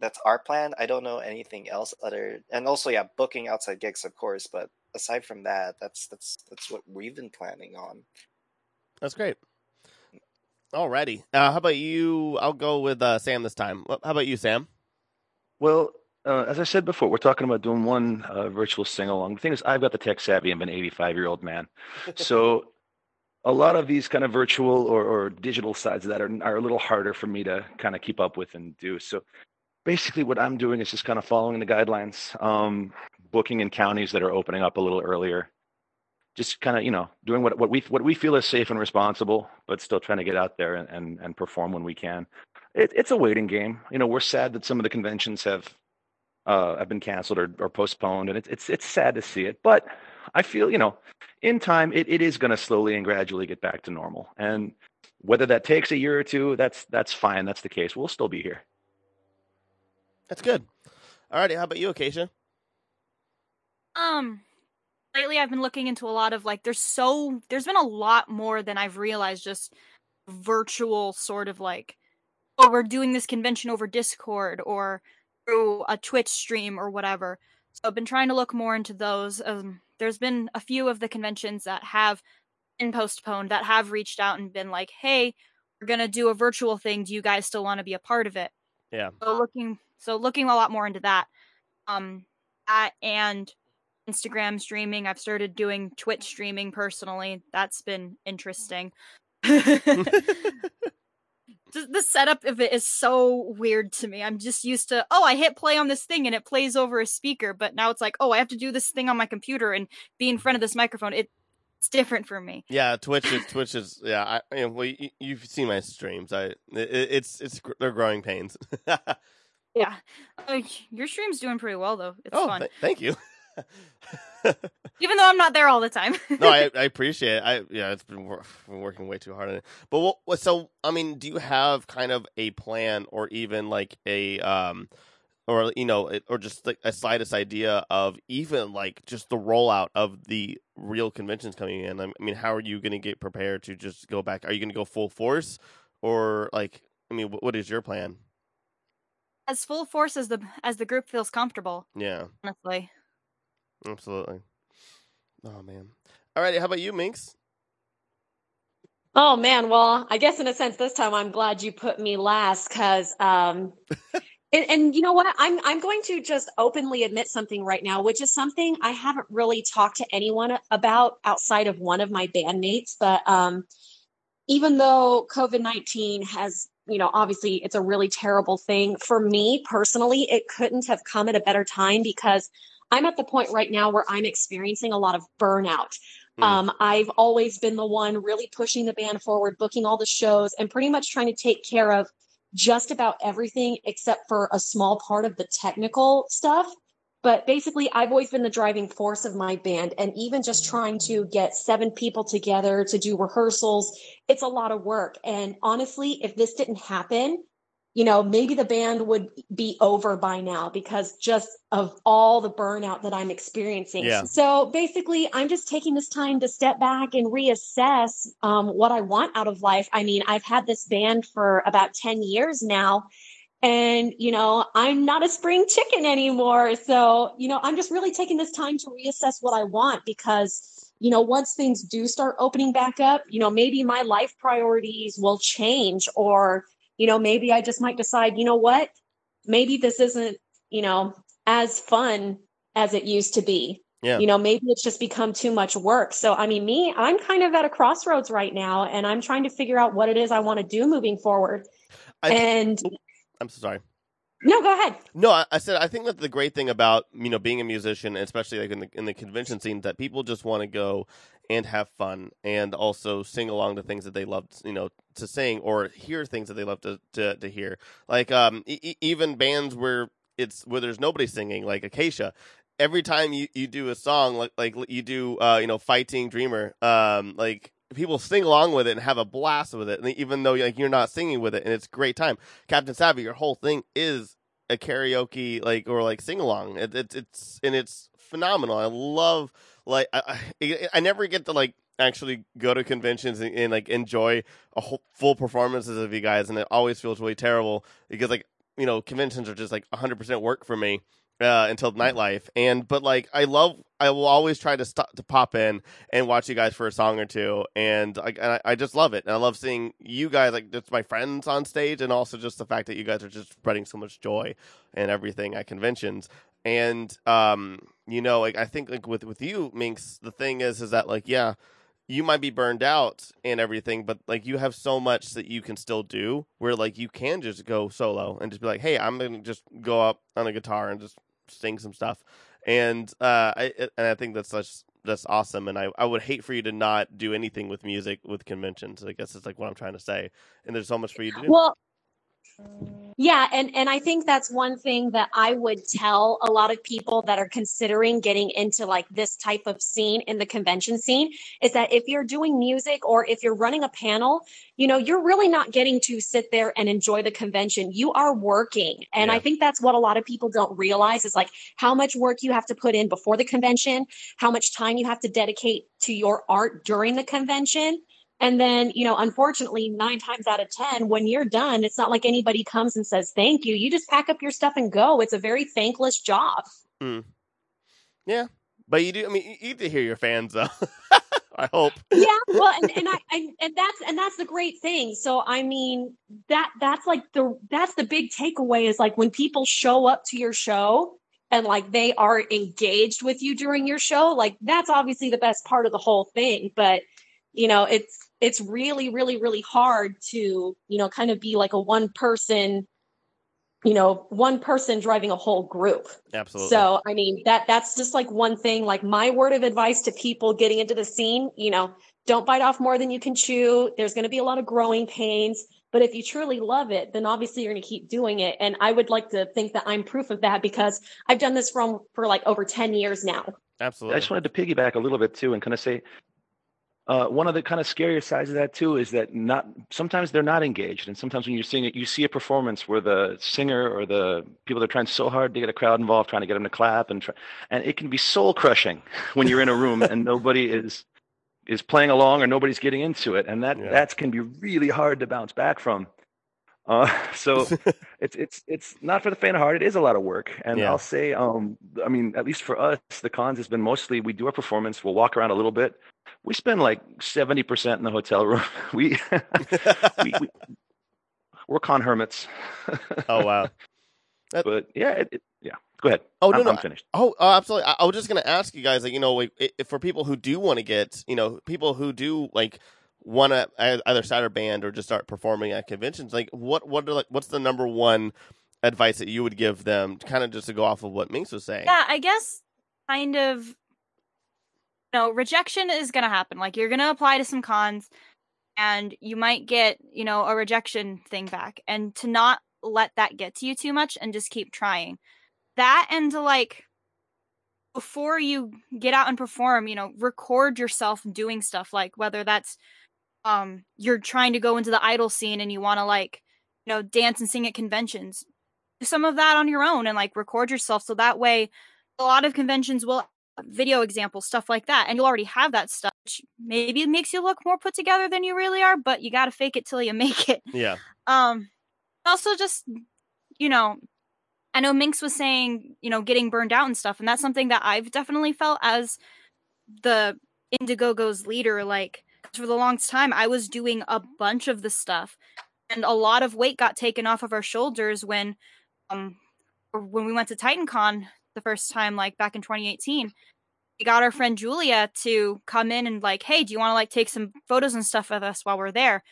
that's our plan. I don't know anything else other, and also yeah, booking outside gigs of course, but aside from that, that's what we've been planning on. That's great. Alrighty. How about you? I'll go with Sam this time. How about you, Sam? Well, as I said before, we're talking about doing one virtual sing-along. The thing is, I've got the tech savvy. I'm an 85-year-old man. So a lot of these kind of virtual or digital sides of that are a little harder for me to kind of keep up with and do. So basically what I'm doing is just kind of following the guidelines, booking in counties that are opening up a little earlier. Just kind of, you know, doing what we feel is safe and responsible, but still trying to get out there and perform when we can. It's a waiting game. You know, we're sad that some of the conventions have been canceled or postponed, and it's sad to see it. But I feel, you know, in time it is going to slowly and gradually get back to normal. And whether that takes a year or two, that's fine. That's the case. We'll still be here. That's good. All righty. How about you, Acacia? Lately, I've been looking into a lot of, like, there's been a lot more than I've realized, just virtual sort of, like, oh, we're doing this convention over Discord or through a Twitch stream or whatever. So I've been trying to look more into those. There's been a few of the conventions that have been postponed that have reached out and been like, hey, we're going to do a virtual thing. Do you guys still want to be a part of it? Yeah. So looking a lot more into that. That and Instagram streaming. I've started doing Twitch streaming personally. That's been interesting. The setup of it is so weird to me. I'm just used to, oh, I hit play on this thing and it plays over a speaker, but now it's like, oh, I have to do this thing on my computer and be in front of this microphone. It's different for me. Yeah, Twitch is. Yeah, you've seen my streams. They're growing pains. Yeah, your stream's doing pretty well though. It's fun. Thank you. Even though I'm not there all the time. No, I appreciate it. It's been working way too hard on it. But so, I mean, do you have kind of a plan, or even like a or you know, or just like a slightest idea of even like just the rollout of the real conventions coming in? I mean, how are you going to get prepared to just go back? Are you going to go full force, or like, I mean, what is your plan? As full force as the group feels comfortable. Yeah, honestly. Absolutely. Oh, man. All right. How about you, Minx? Oh, man. Well, I guess in a sense this time I'm glad you put me last because and you know what? I'm going to just openly admit something right now, which is something I haven't really talked to anyone about outside of one of my bandmates. But even though COVID-19 has, you know, obviously it's a really terrible thing, for me personally, it couldn't have come at a better time because I'm at the point right now where I'm experiencing a lot of burnout. I've always been the one really pushing the band forward, booking all the shows, and pretty much trying to take care of just about everything except for a small part of the technical stuff. But basically, I've always been the driving force of my band, and even just trying to get 7 people together to do rehearsals, it's a lot of work. And honestly, if this didn't happen, you know, maybe the band would be over by now because just of all the burnout that I'm experiencing. Yeah. So basically, I'm just taking this time to step back and reassess what I want out of life. I mean, I've had this band for about 10 years now, and, you know, I'm not a spring chicken anymore. So, you know, I'm just really taking this time to reassess what I want because, you know, once things do start opening back up, you know, maybe my life priorities will change, or, you know, maybe I just might decide, you know what, maybe this isn't, you know, as fun as it used to be. Yeah. You know, maybe it's just become too much work. So, I mean, me, I'm kind of at a crossroads right now, and I'm trying to figure out what it is I want to do moving forward. I'm sorry. No, go ahead. No, I said, I think that the great thing about, you know, being a musician, especially like in the convention scene, that people just want to go and have fun and also sing along to things that they love, you know, to sing, or hear things that they love to hear. Like even bands where there's nobody singing, like Acacia. Every time you do a song, like you do, you know, Fighting Dreamer, like, people sing along with it and have a blast with it, even though like you're not singing with it, and it's a great time. Captain Savvy, your whole thing is a karaoke or sing along. It's phenomenal. I love I never get to like actually go to conventions and like enjoy a full performances of you guys, and it always feels really terrible because like you know, conventions are just like 100% work for me until nightlife. I will always try to stop to pop in and watch you guys for a song or two, and I just love it. And I love seeing you guys, like, just my friends on stage, and also just the fact that you guys are just spreading so much joy and everything at conventions. And you know, like, I think, like, with you, Minx, the thing is that, like, yeah, you might be burned out and everything, but, like, you have so much that you can still do where, like, you can just go solo and just be like, hey, I'm gonna just go up on a guitar and just sing some stuff. And I think that's awesome. And I would hate for you to not do anything with music with conventions. I guess it's like what I'm trying to say. And there's so much for you to do. Well, yeah, and I think that's one thing that I would tell a lot of people that are considering getting into, like, this type of scene in the convention scene, is that if you're doing music or if you're running a panel, you know, you're really not getting to sit there and enjoy the convention. You are working. And yeah. I think that's what a lot of people don't realize is, like, how much work you have to put in before the convention, how much time you have to dedicate to your art during the convention. And then, you know, unfortunately, 9 times out of 10, when you're done, it's not like anybody comes and says, thank you. You just pack up your stuff and go. It's a very thankless job. Mm. Yeah. But you do, I mean, you get to hear your fans, though. I hope. Yeah, well, and that's the great thing. So I mean, that's the big takeaway is, like, when people show up to your show and, like, they are engaged with you during your show, like, that's obviously the best part of the whole thing. But you know, it's really, really, really hard to, you know, kind of be like a one person driving a whole group. Absolutely. So, I mean, that's just like one thing, like my word of advice to people getting into the scene, you know, don't bite off more than you can chew. There's going to be a lot of growing pains, but if you truly love it, then obviously you're going to keep doing it. And I would like to think that I'm proof of that because I've done this for like over 10 years now. Absolutely. I just wanted to piggyback a little bit too and kind of say, one of the kind of scarier sides of that too is that sometimes they're not engaged, and sometimes when you're seeing it, you see a performance where the singer or the people that are trying so hard to get a crowd involved, trying to get them to clap, and it can be soul crushing when you're in a room and nobody is playing along or nobody's getting into it, and that can be really hard to bounce back from. So it's not for the faint of heart. It is a lot of work, and I'll say, I mean, at least for us, the cons has been mostly we do our performance, we'll walk around a little bit. We spend like 70% in the hotel room. We're con hermits. Oh, wow. But yeah, yeah. Go ahead. Oh, no, I'm finished. Oh, absolutely. I was just going to ask you guys, like, you know, like, for people who do want to get, you know, people who do like want to either start a band or just start performing at conventions, like what's the number one advice that you would give them, kind of just to go off of what Minx was saying? Yeah, I guess kind of. No, rejection is going to happen. Like, you're going to apply to some cons and you might get, you know, a rejection thing back, and to not let that get to you too much and just keep trying that. And to, like, before you get out and perform, you know, record yourself doing stuff, like whether that's you're trying to go into the idol scene and you want to, like, you know, dance and sing at conventions, do some of that on your own and, like, record yourself. So that way a lot of conventions will video examples, stuff like that, and you'll already have that stuff, which maybe it makes you look more put together than you really are, but you got to fake it till you make it. Yeah. Also, just, you know, I know Minx was saying, you know, getting burned out and stuff, and that's something that I've definitely felt as the Indigo-Go's leader. Like, for the longest time I was doing a bunch of the stuff, and a lot of weight got taken off of our shoulders when we went to TitanCon the first time, like back in 2018, we got our friend Julia to come in and, like, hey, do you want to, like, take some photos and stuff with us while we're there?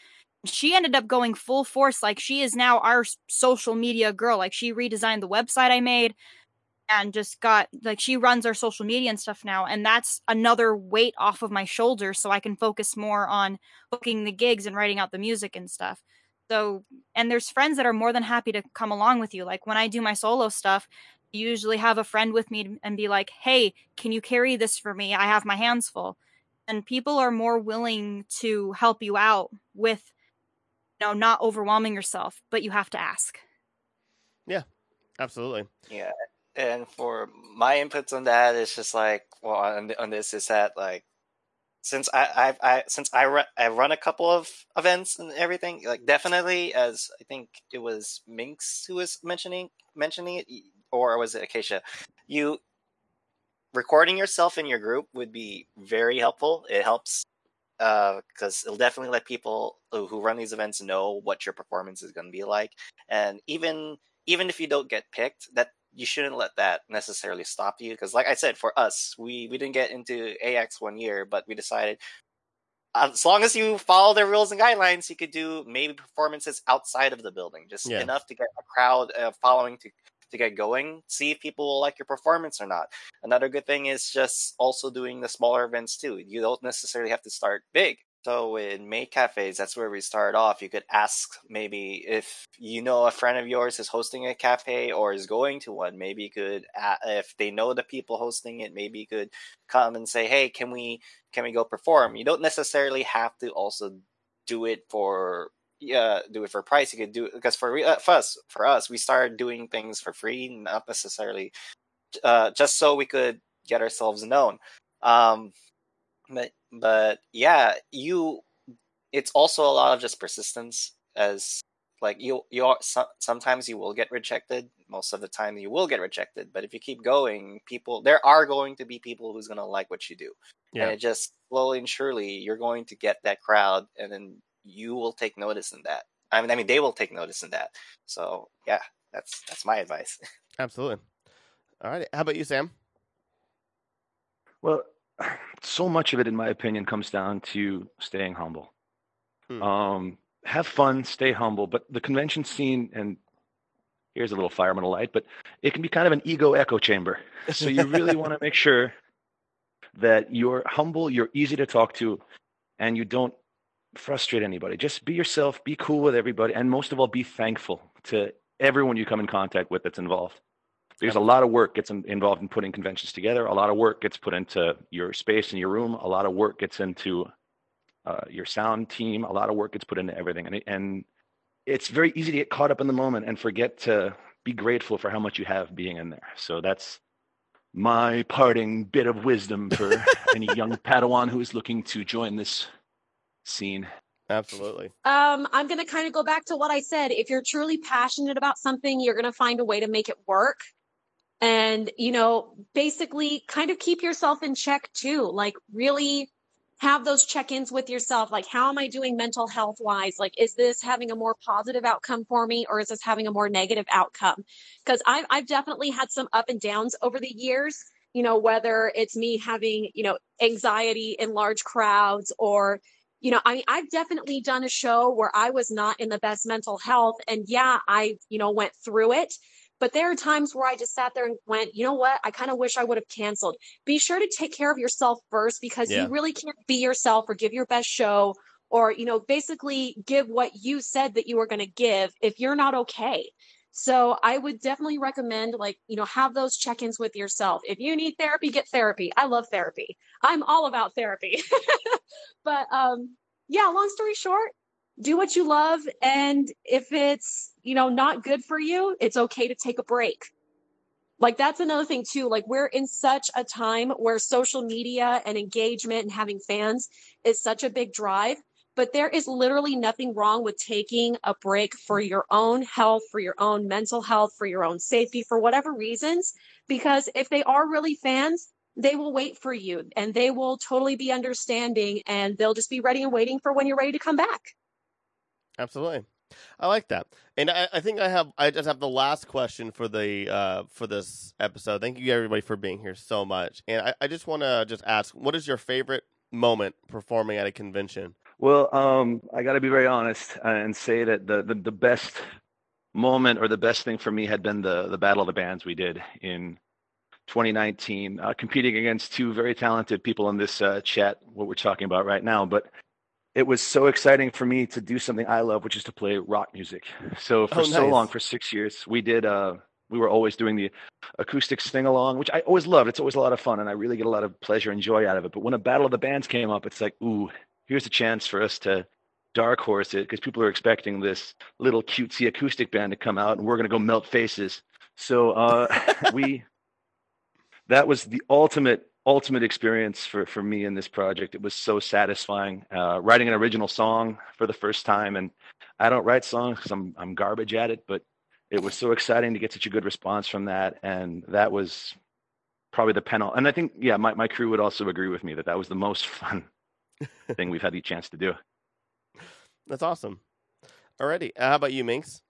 And she ended up going full force. Like, she is now our social media girl. Like, she redesigned the website I made and just got, like, she runs our social media and stuff now. And that's another weight off of my shoulders, so I can focus more on booking the gigs and writing out the music and stuff. So, and there's friends that are more than happy to come along with you. Like, when I do my solo stuff, usually have a friend with me and be like, hey, can you carry this for me? I have my hands full. And people are more willing to help you out with, you know, not overwhelming yourself, but you have to ask. Yeah, absolutely. Yeah. And for my inputs on that, it's just like, well, on this is that, like, since I run a couple of events and everything, like definitely, as I think it was Minx who was mentioning it, or was it Acacia? You recording yourself in your group would be very helpful. It helps because it'll definitely let people who run these events know what your performance is going to be like, and even if you don't get picked, that you shouldn't let that necessarily stop you. Because like I said, for us, we didn't get into AX one year, but we decided as long as you follow their rules and guidelines, you could do maybe performances outside of the building, just enough to get a crowd following to get going, see if people will like your performance or not. Another good thing is just also doing the smaller events too. You don't necessarily have to start big. So in May Cafes, that's where we start off. You could ask maybe if you know a friend of yours is hosting a cafe or is going to one, maybe you could, if they know the people hosting it, maybe you could come and say, hey, can we go perform? You don't necessarily have to also do it for price. You could do it because for us, we started doing things for free, not necessarily just so we could get ourselves known. But yeah, it's also a lot of just persistence, as like sometimes you will get rejected. Most of the time you will get rejected, but if you keep going, there are going to be people who's going to like what you do. Yeah. And it just slowly and surely you're going to get that crowd, and then you will take notice in that. I mean they will take notice in that. So yeah, that's my advice. Absolutely. All right. How about you, Sam? Well, so much of it, in my opinion, comes down to staying humble. Have fun, stay humble. But the convention scene, and here's a little fireman light, but it can be kind of an ego echo chamber. So you really want to make sure that you're humble, you're easy to talk to, and you don't frustrate anybody. Just be yourself, be cool with everybody, and most of all, be thankful to everyone you come in contact with that's involved. There's a lot of work gets involved in putting conventions together. A lot of work gets put into your space and your room. A lot of work gets into your sound team. A lot of work gets put into everything. And it's very easy to get caught up in the moment and forget to be grateful for how much you have being in there. So that's my parting bit of wisdom for any young Padawan who is looking to join this scene. Absolutely. I'm going to kind of go back to what I said. If you're truly passionate about something, you're going to find a way to make it work. And, basically kind of keep yourself in check too. Like really have those check-ins with yourself. Like, how am I doing mental health wise? Like, is this having a more positive outcome for me, or is this having a more negative outcome? Because I've definitely had some up and downs over the years, whether it's me having, anxiety in large crowds, or, I've definitely done a show where I was not in the best mental health, and yeah, I, went through it. But there are times where I just sat there and went, you know what? I kind of wish I would have canceled. Be sure to take care of yourself first, because you really can't be yourself or give your best show or, basically give what you said that you were going to give if you're not okay. So I would definitely recommend, have those check-ins with yourself. If you need therapy, get therapy. I love therapy. I'm all about therapy. But long story short, do what you love, and if it's, not good for you, it's okay to take a break. Like, that's another thing too. Like, we're in such a time where social media and engagement and having fans is such a big drive, but there is literally nothing wrong with taking a break for your own health, for your own mental health, for your own safety, for whatever reasons, because if they are really fans, they will wait for you and they will totally be understanding, and they'll just be ready and waiting for when you're ready to come back. Absolutely. I like that. And I think I just have the last question for this episode. Thank you everybody for being here so much. And I just want to just ask, what is your favorite moment performing at a convention? Well, I got to be very honest and say that the best moment or the best thing for me had been the Battle of the Bands we did in 2019, competing against two very talented people in this chat, what we're talking about right now. But it was so exciting for me to do something I love, which is to play rock music. So for so long, for 6 years, we were always doing the acoustic sing-along, which I always loved. It's always a lot of fun, and I really get a lot of pleasure and joy out of it. But when a Battle of the Bands came up, it's like, ooh, here's a chance for us to dark horse it, because people are expecting this little cutesy acoustic band to come out, and we're going to go melt faces. So that was the ultimate ultimate experience for me in this project. It was so satisfying. Writing an original song for the first time, and I don't write songs because I'm garbage at it, but it was so exciting to get such a good response from that, and that was probably the penultimate. And I think, yeah, my crew would also agree with me that that was the most fun thing we've had the chance to do. That's awesome. Alrighty, how about you, Minx?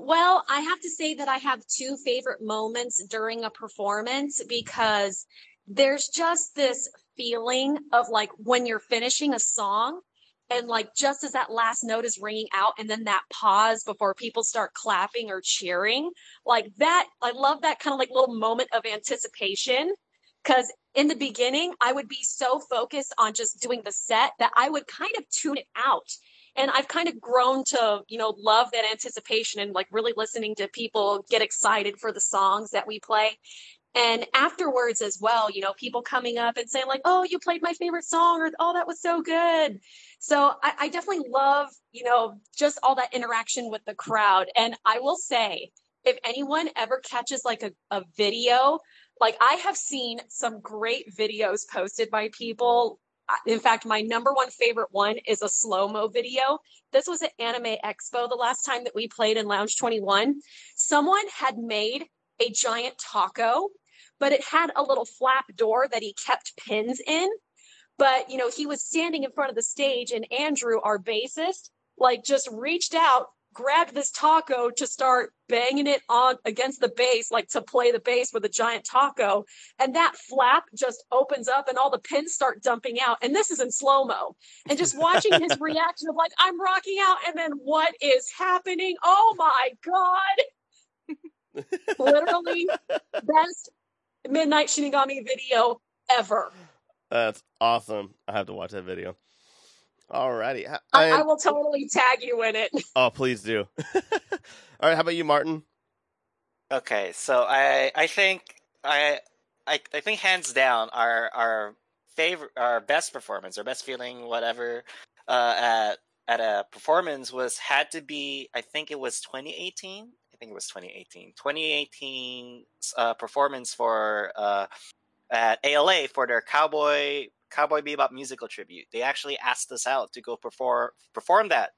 Well, I have to say that I have two favorite moments during a performance, because there's just this feeling of like when you're finishing a song and like just as that last note is ringing out and then that pause before people start clapping or cheering, like that, I love that kind of like little moment of anticipation. Because in the beginning, I would be so focused on just doing the set that I would kind of tune it out. And I've kind of grown to, you know, love that anticipation and like really listening to people get excited for the songs that we play. And afterwards as well, you know, people coming up and saying like, oh, you played my favorite song, or oh, that was so good. So I definitely love, you know, just all that interaction with the crowd. And I will say, if anyone ever catches like a video, like I have seen some great videos posted by people. In fact, my number one favorite one is a slow-mo video. This was at Anime Expo the last time that we played in Lounge 21. Someone had made a giant taco, but it had a little flap door that he kept pins in. But, you know, he was standing in front of the stage, and Andrew, our bassist, like just reached out, grabbed this taco to start banging it on against the bass, like to play the bass with a giant taco. And that flap just opens up and all the pins start dumping out. And this is in slow-mo. And just watching his reaction of like, I'm rocking out. And then what is happening? Oh my God. Literally best Midnight Shinigami video ever. That's awesome. I have to watch that video. Alrighty. I will totally tag you in it. Oh, please do. All right, how about you, Martin? Okay, so I think hands down our best performance, our best feeling, whatever, at a performance had to be I think it was 2018. 2018's performance for at ALA for their Cowboy Bebop musical tribute. They actually asked us out to go perform that.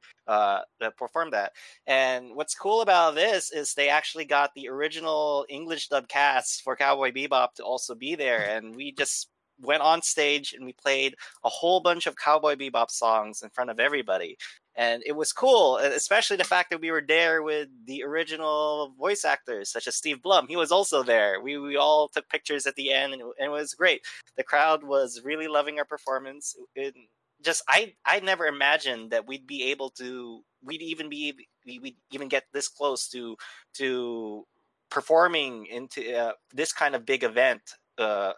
And what's cool about this is they actually got the original English dub cast for Cowboy Bebop to also be there. And we just went on stage and we played a whole bunch of Cowboy Bebop songs in front of everybody. And it was cool, especially the fact that we were there with the original voice actors, such as Steve Blum. He was also there. We all took pictures at the end, and it was great. The crowd was really loving our performance. I never imagined that we'd even get this close to performing into this kind of big event for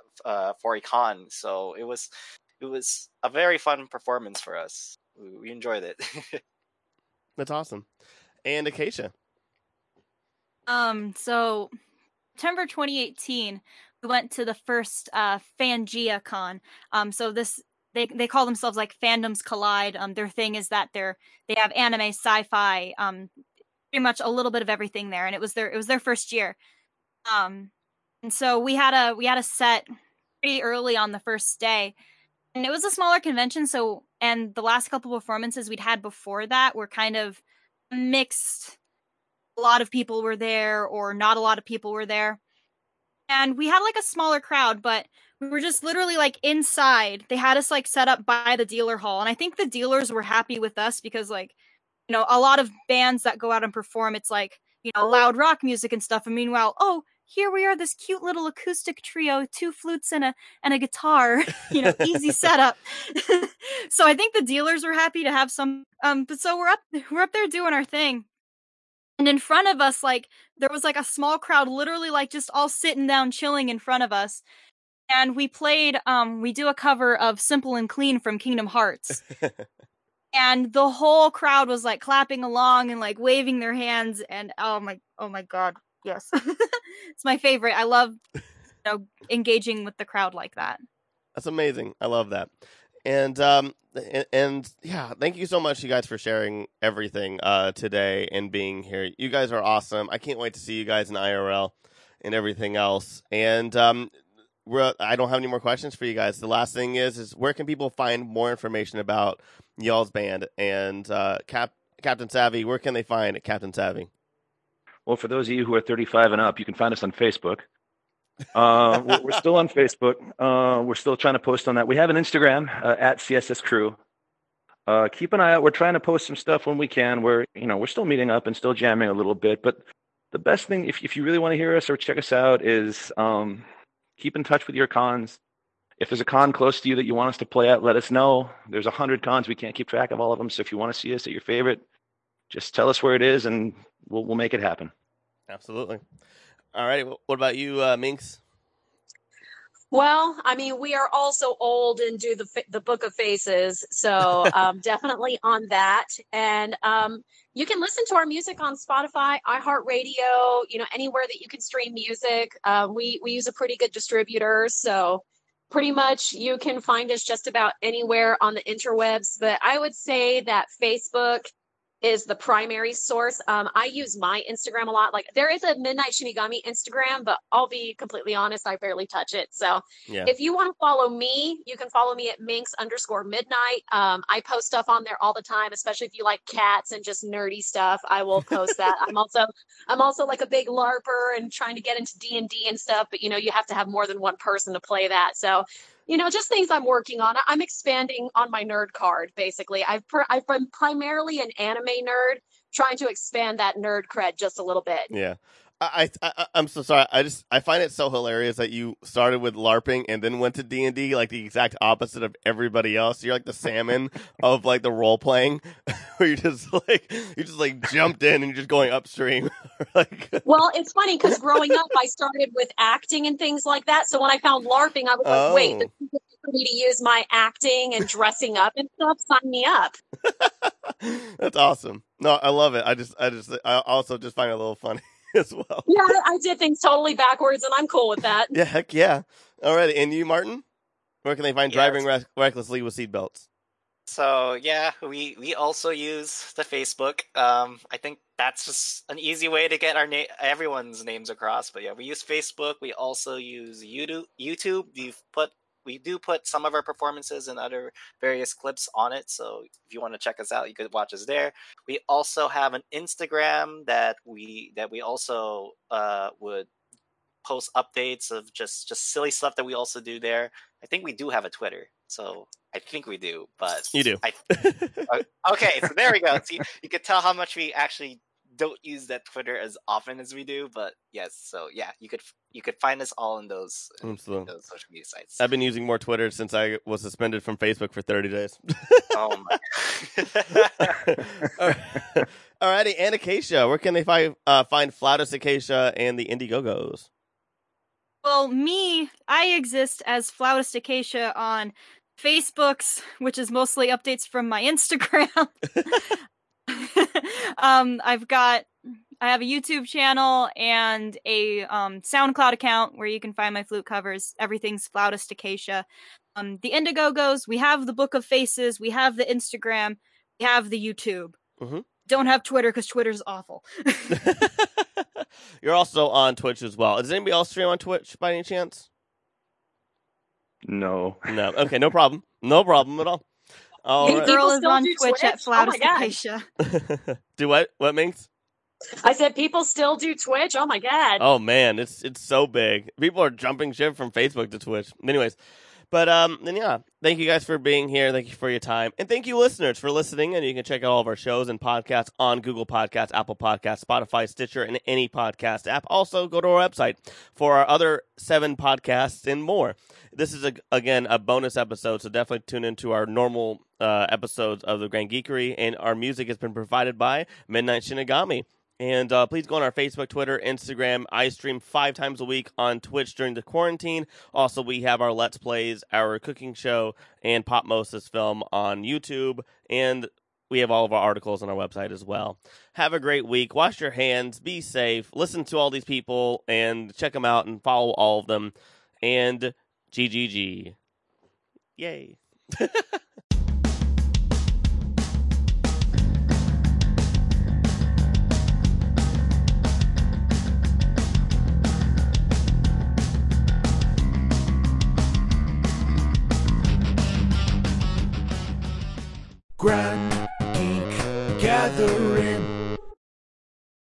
a con. So it was a very fun performance for us. We enjoyed it. That's awesome. And Acacia. So September 2018, we went to the first Fangia Con. So this they call themselves like Fandoms Collide. Their thing is that they have anime, sci-fi, pretty much a little bit of everything there. And it was their first year. And so we had a set pretty early on the first day. And it was a smaller convention, and the last couple performances we'd had before that were kind of mixed. A lot of people were there, or not a lot of people were there. And we had like a smaller crowd, but we were just literally like inside. They had us like set up by the dealer hall. And I think the dealers were happy with us because, like, you know, a lot of bands that go out and perform, it's like, you know, loud rock music and stuff. And meanwhile, here we are, this cute little acoustic trio, two flutes and a guitar, you know, easy setup. So I think the dealers were happy to have some, but so we're up there doing our thing. And in front of us, like, there was like a small crowd, literally like just all sitting down, chilling in front of us. And we played, we do a cover of Simple and Clean from Kingdom Hearts. And the whole crowd was like clapping along and like waving their hands. And oh my God. Yes. It's my favorite. I love, you know, engaging with the crowd like that. That's amazing. I love that. And yeah, thank you so much, you guys, for sharing everything today and being here. You guys are awesome. I can't wait to see you guys in IRL and everything else. And I don't have any more questions for you guys. The last thing is where can people find more information about y'all's band? And Captain Savvy, where can they find Captain Savvy? Well, for those of you who are 35 and up, you can find us on Facebook. We're still on Facebook. We're still trying to post on that. We have an Instagram, at CSS Crew. Keep an eye out. We're trying to post some stuff when we can. We're still meeting up and still jamming a little bit. But the best thing, if you really want to hear us or check us out, is keep in touch with your cons. If there's a con close to you that you want us to play at, let us know. There's 100 cons. We can't keep track of all of them. So if you want to see us at your favorite, just tell us where it is, and we'll make it happen. Absolutely. All right. What about you, Minx? Well, I mean, we are also old and do the Book of Faces, so definitely on that. And you can listen to our music on Spotify, iHeartRadio, anywhere that you can stream music. We use a pretty good distributor, so pretty much you can find us just about anywhere on the interwebs. But I would say that Facebook is the primary source. I use my Instagram a lot. Like, there is a Midnight Shinigami Instagram, but I'll be completely honest, I barely touch it. So yeah. If you want to follow me, you can follow me at minx_midnight. I post stuff on there all the time, especially if you like cats and just nerdy stuff. I will post that. I'm also like a big LARPer and trying to get into D&D and stuff, but you have to have more than one person to play that. So just things I'm working on. I'm expanding on my nerd card, basically. I've been primarily an anime nerd, trying to expand that nerd cred just a little bit. Yeah. I'm so sorry. I find it so hilarious that you started with LARPing and then went to D&D, like the exact opposite of everybody else. You're like the salmon of like the role playing, where you just like jumped in and you're just going upstream. Well, it's funny because growing up, I started with acting and things like that. So when I found LARPing, I was like, wait, this is for me to use my acting and dressing up and stuff. Sign me up. That's awesome. No, I love it. I also just find it a little funny as well. Yeah, I did things totally backwards, and I'm cool with that. Yeah, heck yeah. All right, and you, Martin? Where can they find Driving Recklessly with Seatbelts? So, yeah, we also use the Facebook. I think that's just an easy way to get our everyone's names across. But yeah, we use Facebook. We also use YouTube. We do put some of our performances and other various clips on it. So if you want to check us out, you could watch us there. We also have an Instagram that we also would post updates of just silly stuff that we also do there. I think we do have a Twitter. So I think we do, but you do. Okay, so there we go. See, you could tell how much we actually don't use that Twitter as often as we do, but yes. So yeah, you could find us all in those social media sites. I've been using more Twitter since I was suspended from Facebook for 30 days. Oh my! Alrighty, and Acacia, where can they find Flautist Acacia and the Indigo-Go's? Well, I exist as Flautist Acacia on Facebook's, which is mostly updates from my Instagram. I have a YouTube channel and a SoundCloud account where you can find my flute covers. Everything's Flautist Acacia. The Indigo-Go's, we have the Book of Faces, we have the Instagram, we have the YouTube. Mm-hmm. Don't have Twitter because Twitter's awful. You're also on Twitch as well. Does anybody else stream on Twitch by any chance? No. Okay, no problem. No problem at all. All right. Girl is on Twitch at Flautist Acacia. Do what? What, Minx? I said people still do Twitch. Oh my god. Oh man, it's so big. People are jumping ship from Facebook to Twitch. Anyways, but then yeah, thank you guys for being here. Thank you for your time, and thank you listeners for listening. And you can check out all of our shows and podcasts on Google Podcasts, Apple Podcasts, Spotify, Stitcher, and any podcast app. Also, go to our website for our other 7 podcasts and more. This is again a bonus episode, so definitely tune into our normal episodes of the Grand Geekery. And our music has been provided by Midnight Shinigami. And please go on our Facebook, Twitter, Instagram. I stream 5 times a week on Twitch during the quarantine. Also, we have our Let's Plays, our cooking show, and Pop Moses film on YouTube. And we have all of our articles on our website as well. Have a great week. Wash your hands. Be safe. Listen to all these people and check them out and follow all of them. And GGG. Yay. you.